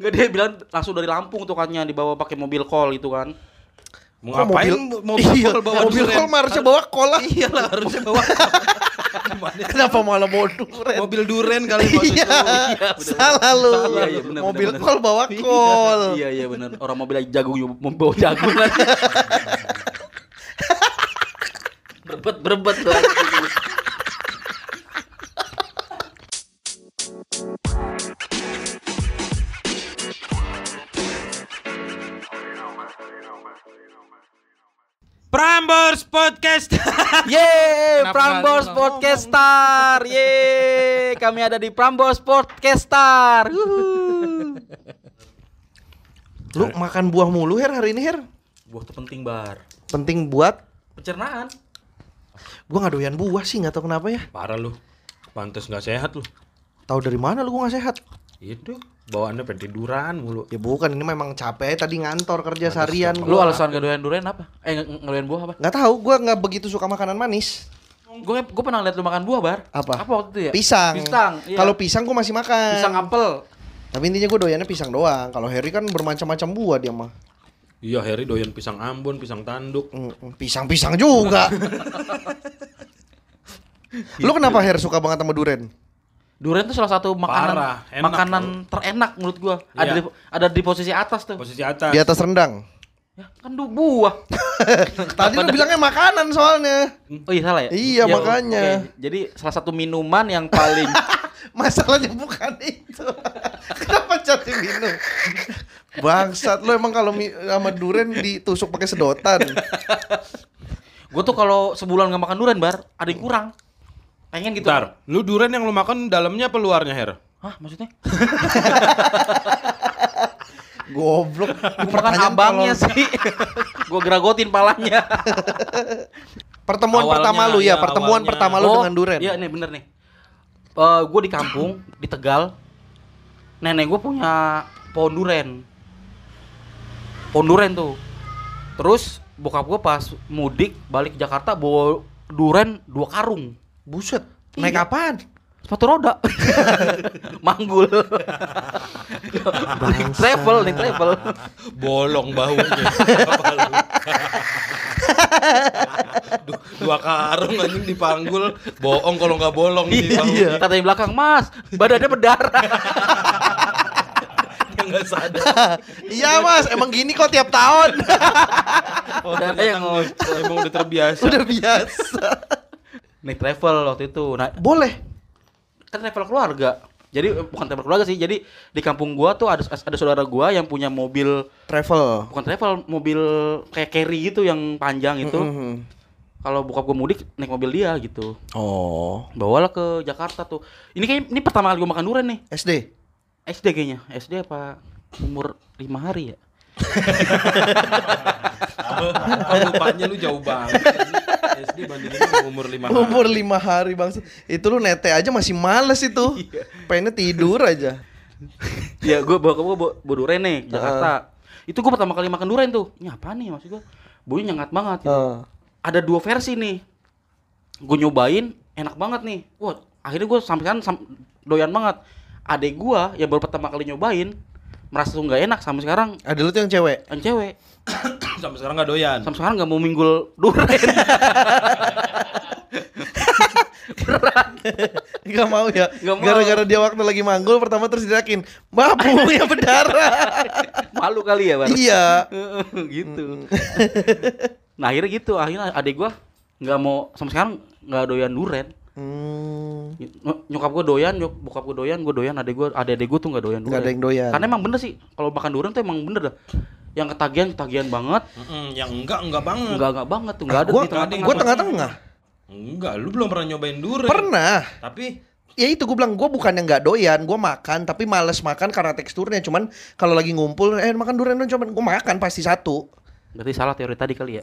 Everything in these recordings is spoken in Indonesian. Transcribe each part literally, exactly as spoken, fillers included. Nggak, dia bilang langsung dari Lampung tuh katanya dibawa pakai mobil kol itu kan. Mau ngapain mobil, mobil iya, kol bawa mobil kol harusnya bawa kol lah. Iyalah harusnya bawa. Gimana? Kenapa malah modul duren? Mobil duren kali maksudnya. Iya, salah lu. Iya, iya, bener, mobil bener, kol bawa kol. Iya iya benar. Orang mobil lagi jagung membawa jagung lah. Berbet berbet lah. Prambors Podcaster. Yeay, Prambors Podcaster. Yeay, kami ada di Prambors Podcaster. Lu makan buah mulu Her hari ini Her? Buah tuh penting bar. Penting buat pencernaan. Gua enggak doyan buah sih, enggak tahu kenapa ya. Parah lu. Pantes enggak sehat lu. Tahu dari mana lu gua enggak sehat? Itu bawaannya pengen tiduran mulu. Ya bukan, ini memang capek tadi ngantor kerja seharian. Lu alasan gak doyan durian apa? Eh doyan buah apa? Gak tahu, gue gak begitu suka makanan manis. Gue gue pernah lihat lu makan buah bar. Apa? Apa waktu itu ya? Pisang. Pisang. Iya. Kalau pisang gue masih makan. Pisang apel. Tapi intinya gue doyannya pisang doang. Kalau Harry kan bermacam-macam buah dia mah. Iya, Harry doyan pisang Ambon, pisang tanduk. Pisang-pisang juga. Lu kenapa Harry suka banget sama durian? Durian tuh salah satu makanan Parah, enak, makanan bro. terenak menurut gua. Iya. Ada di, ada di posisi atas tuh. Posisi atas. Di atas rendang. Ya, kan du buah. Tadi lu bilangnya makanan soalnya. Oh iya salah ya? Iya ya, makanya. Okay. Jadi salah satu minuman yang paling masalahnya bukan itu. Kenapa jadi minum? Bangsat lu emang kalau sama durian ditusuk pakai sedotan. Gua tuh kalau sebulan enggak makan durian, Bar, ada yang kurang. Pengen gitu. Bentar, lu durian yang lu makan dalamnya apa luarnya, Her? Hah, maksudnya? Goblok. Gua makan abangnya tolong. Sih. Gua geragotin palanya. Pertemuan awalnya, pertama lu ya, ya pertemuan awalnya. pertama lu oh, dengan durian. Iya, nih bener nih. Uh, gua di kampung, di Tegal. Nenek gua punya pohon durian. Pohon durian tuh. Terus bokap gua pas mudik balik ke Jakarta bawa durian dua karung. Buset, naik iya. apaan? Sepatu roda. Manggul. Naik travel, naik travel. Bolong bahunya. Dua karung anjing dipanggul. Bohong kalau nggak bolong di bahunya. Kata di belakang, Mas, badannya berdarah. Nggak sadar. Iya Mas, emang gini kok tiap tahun. Oh, yang emang udah terbiasa. Udah biasa. Naik travel waktu itu. Nah, boleh. Kan travel keluarga. Jadi bukan travel keluarga sih. Jadi di kampung gua tuh ada ada saudara gua yang punya mobil travel. Bukan travel, mobil kayak carry gitu yang panjang itu. Mm-hmm. Kalau bokap gua mudik naik mobil dia gitu. Oh. Bawalah ke Jakarta tuh. Ini kayak ini pertama kali gua makan durian nih. S D. S D kayaknya. S D apa umur lima hari ya? Lupanya lu jauh banget. S D bandingin umur lima hari. Umur lima hari bang. Itu lu nete aja masih males itu. Pengennya tidur aja. Ya gue bawa gue bawa durian nih ke Jakarta. Uh. Itu gue pertama kali makan durian tuh. Ini apa nih maksud gue? Baunya nyengat banget. Gitu. Uh. Ada dua versi nih. Gue nyobain enak banget nih. Wah akhirnya gue sampai kan sam- doyan banget. Adek gue yang baru pertama kali nyobain merasa tuh nggak enak sampai sekarang. Ada lu tuh yang cewek? Yang cewek. Sampai sekarang nggak doyan. Sampai sekarang nggak mau minggul durian. Berat. Nggak mau ya. Gak mau. Gara-gara dia waktu lagi manggul pertama terus dirakin, Mbak buahnya berdarah. Malu kali ya Bar. Iya. Gitu. Nah akhirnya gitu. Akhirnya adik gua nggak mau sampai sekarang nggak doyan durian. Hmm. Nyokap gue doyan, nyok, bokap gue doyan, gue doyan, adek gue, adek-adek gue tuh gak doyan durian. Gak ada yang doyan. Karena emang bener sih, kalau makan durian tuh emang bener dah. Yang ketagihan, ketagihan banget. Mm-mm, yang enggak, enggak banget. Enggak, enggak banget tuh. Enggak ada gua, di tengah-tengah. Gue tengah-tengah. Enggak, lu belum pernah nyobain durian. Pernah. Tapi ya itu gue bilang, gue bukan yang gak doyan, gue makan tapi males makan karena teksturnya. Cuman kalau lagi ngumpul, eh makan durian dong, cuman gue makan pasti satu. Berarti salah teori tadi kali ya.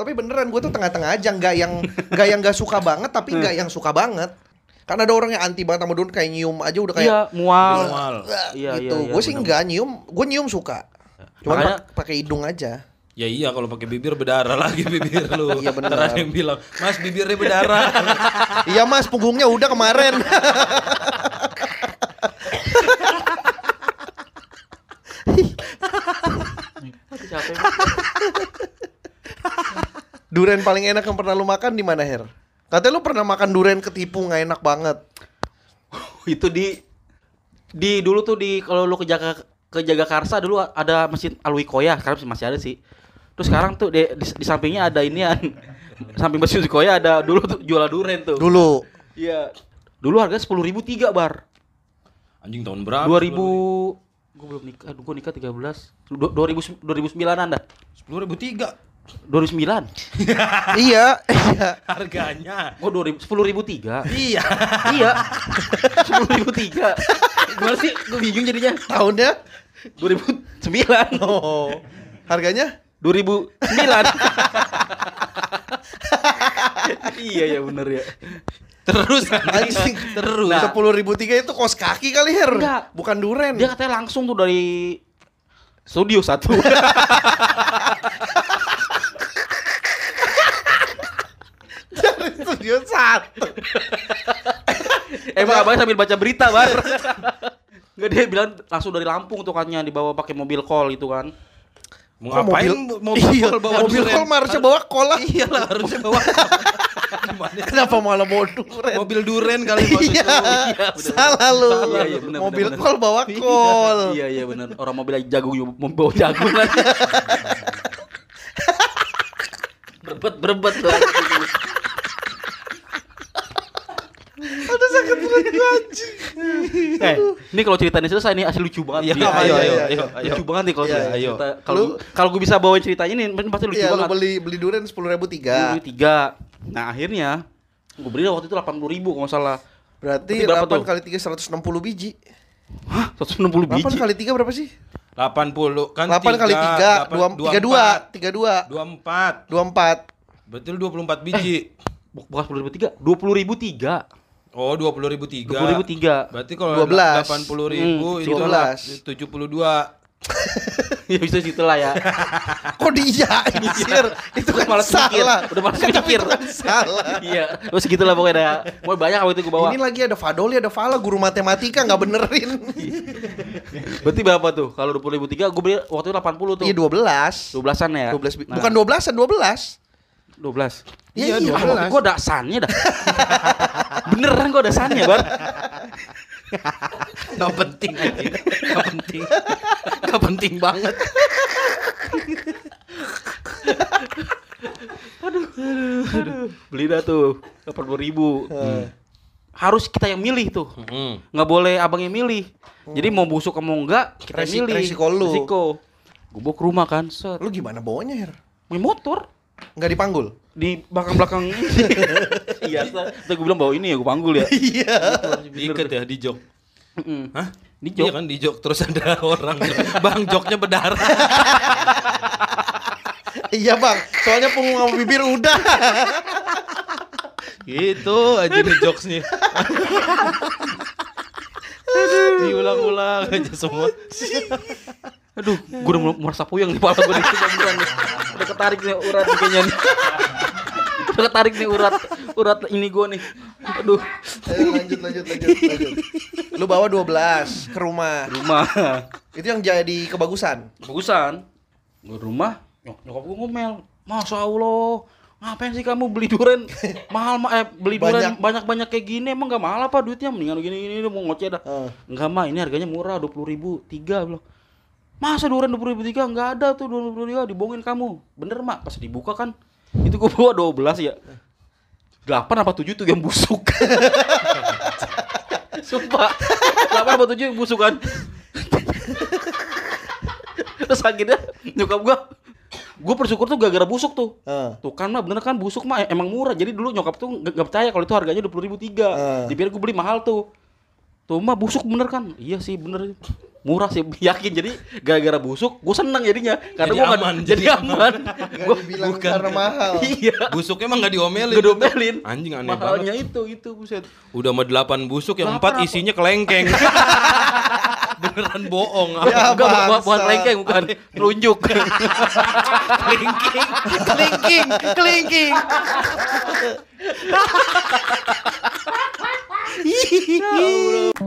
Tapi beneran gue tuh tengah-tengah aja, nggak yang nggak yang nggak suka banget tapi nggak yang suka banget. Karena ada orang yang anti banget sama durian, kayak nyium aja udah kayak iya, mual iya, gitu. Iya, iya, gue sih nggak nyium, gue nyium suka. Cuma pakai hidung aja. Ya iya kalau pakai bibir berdarah lagi bibir lu. Iya bener. Ada yang bilang, Mas bibirnya berdarah. Iya Mas punggungnya udah kemarin. siapa? Durian paling enak yang pernah lu makan di mana, Her? Katanya lu pernah makan durian ketipu, nggak enak banget. Itu di di dulu tuh di kalau lu ke Jakarta ke Jagakarsa dulu ada Masjid Al-Wiqoyah, sekarang masih ada sih. Terus sekarang tuh di, di, di sampingnya ada inian. Samping Masjid Al-Wiqoyah ada dulu tuh jualan durian tuh. Dulu. Iya. Dulu harganya sepuluh ribu tiga bar. Anjing tahun berapa? dua ribu Gua belum nikah. Aduh, gua nikah tiga belas. dua ribu sembilan dah. sepuluh ribu tiga. dua ribu sembilan Iya, iya. Harganya. Oh, dua ribu sepuluh ribu tiga. Iya. Iya. sepuluh ribu tiga. Gimana sih? Gue bingung jadinya. Tahunnya dua ribu sembilan. Oh. Harganya dua ribu sembilan. Iya, ya benar ya. Terus anjing, terus. Nah, sepuluh ribu tiga itu kos kaki kali, Her. Enggak. Bukan duren. Dia katanya langsung tuh dari studio satu. Studio satu. Emang abangnya sambil baca berita, Bar. Enggak, dia bilang langsung dari Lampung tuh katanya dibawa pakai mobil kol itu kan. Mau ngapain mobil, mobil iya, kol bawa mobil kol harusnya bawa kol lah. Iyalah harusnya bawa. Gimana? Kenapa malah bawa duren? Mobil duren kali maksudnya. Iya, salah lu. Iya, iya, bener, mobil bener, kol bawa kol. Iya iya benar. Orang mobil lagi jagung bawa jagung kan. Berbet berbet tuh. Ada sakit lagi anjing. Eh, ini kalau ceritanya selesai nih asli lucu banget. Iya, ayo, ayo, ayo, ayo. Lucu banget nih kalau cerita. Kalau kalau gue bisa bawain ceritanya ini pasti lucu iya, banget. Iya, beli beli durian sepuluh ribu tiga. sepuluh ribu tiga. Nah, akhirnya gue beli waktu itu delapan puluh ribu kalau enggak salah. Berarti, Berarti delapan kali tiga seratus enam puluh biji. Hah? seratus enam puluh biji. delapan kali tiga berapa sih? delapan puluh kan delapan kali tiga dua puluh dua tiga puluh dua dua puluh empat. dua puluh empat. Betul dua puluh empat biji. Bukan sepuluh ribu tiga, dua puluh ribu tiga. Oh, dua puluh ribu tiga. dua puluh ribu tiga. Berarti kalau delapan puluh ribu itu tujuh puluh dua. Ya bisa situlah ya. Kok diiyain sih? Itu kan malah salah. Udah malas mikir. Salah. Iya. Terus segitulah pokoknya. Mau banyak waktu itu gue bawa. Ini lagi ada Fadoli, ada Fala, guru matematika enggak benerin. Berarti berapa tuh? Kalau dua puluh ribu tiga gue beli waktu itu delapan puluh tuh. Iya, dua belas. dua belasan ya? dua belas. Bukan dua belasan, dua belas. dua belas. Iya, iya, iya. Gue ada sannya dah. Beneran gue ada sannya, Bar. Gak penting aja. Gak penting. Gak penting banget. Aduh, aduh, aduh. Beli dah tuh delapan puluh ribu. Hmm. Harus kita yang milih tuh. Hmm. Gak boleh abangnya milih. Hmm. Jadi mau busuk kamu enggak, kita Resi, milih. Resiko lu. Resiko. Gue bawa ke rumah kan. Set. Lu gimana bawanya, Her? Main motor. Nggak dipanggul? Di belakang-belakang. Iya, terus gue bilang bawa ini ya, gue panggul ya. Iya. Diikat ya, di jok. Mm-hmm. Hah? Di jok? Iya kan, di jok. Terus ada orang, bang joknya berdarah. Iya bang, soalnya punggung sama bibir udah. Gitu aja nih jokesnya. Diulang-ulang aja semua. Aduh, gue udah merasa puyeng di kepala gue nih. Udah ketarik nih urat kayaknya nih. Udah ketarik nih urat urat ini gue nih. Aduh. Ayo, lanjut lanjut lanjut lanjut. Lu bawa dua belas ke rumah. Rumah. Itu yang jadi kebagusan. Kebagusan. Gue rumah, nyokap gue ngomel. Masya Allah, ngapain sih kamu beli durian mahal mah eh beli durian banyak-banyak kayak gini emang enggak mahal apa duitnya mendingan gini-gini mau ngoceh dah. Uh. Enggak mah ini harganya murah dua puluh ribu tiga loh. Masa durian dua puluh ribu tiga enggak ada tuh dua puluh ribu tiga dibohongin kamu. Bener mak pas dibuka kan itu gua bawa dua belas ya. delapan apa tujuh tuh yang busuk. Sumpah. delapan apa tujuh yang busuk kan. Terus akhirnya nyokap gua gue bersyukur tuh gara-gara busuk tuh, uh. tuh kan mah bener kan busuk mah emang murah. Jadi dulu nyokap tuh nggak percaya kalau itu harganya dua puluh ribu tiga. Dipikir gue beli mahal tuh, tuh mah busuk bener kan? Iya sih bener, murah sih yakin. Jadi gara-gara busuk gue seneng jadinya, karena gue nggak jadi aman. Gue bilang bukan karena mahal. Iya. Busuknya emang nggak diomelin. Gak diomelin. Anjing aneh banget. Mahalnya itu itu buset. Udah mah delapan busuk yang empat isinya kelengkeng. Beneran bohong. Ya, enggak, bukan, bukan kelengkeng, bukan telunjuk. Kelingking, kelingking, kelingking. Ya Allah.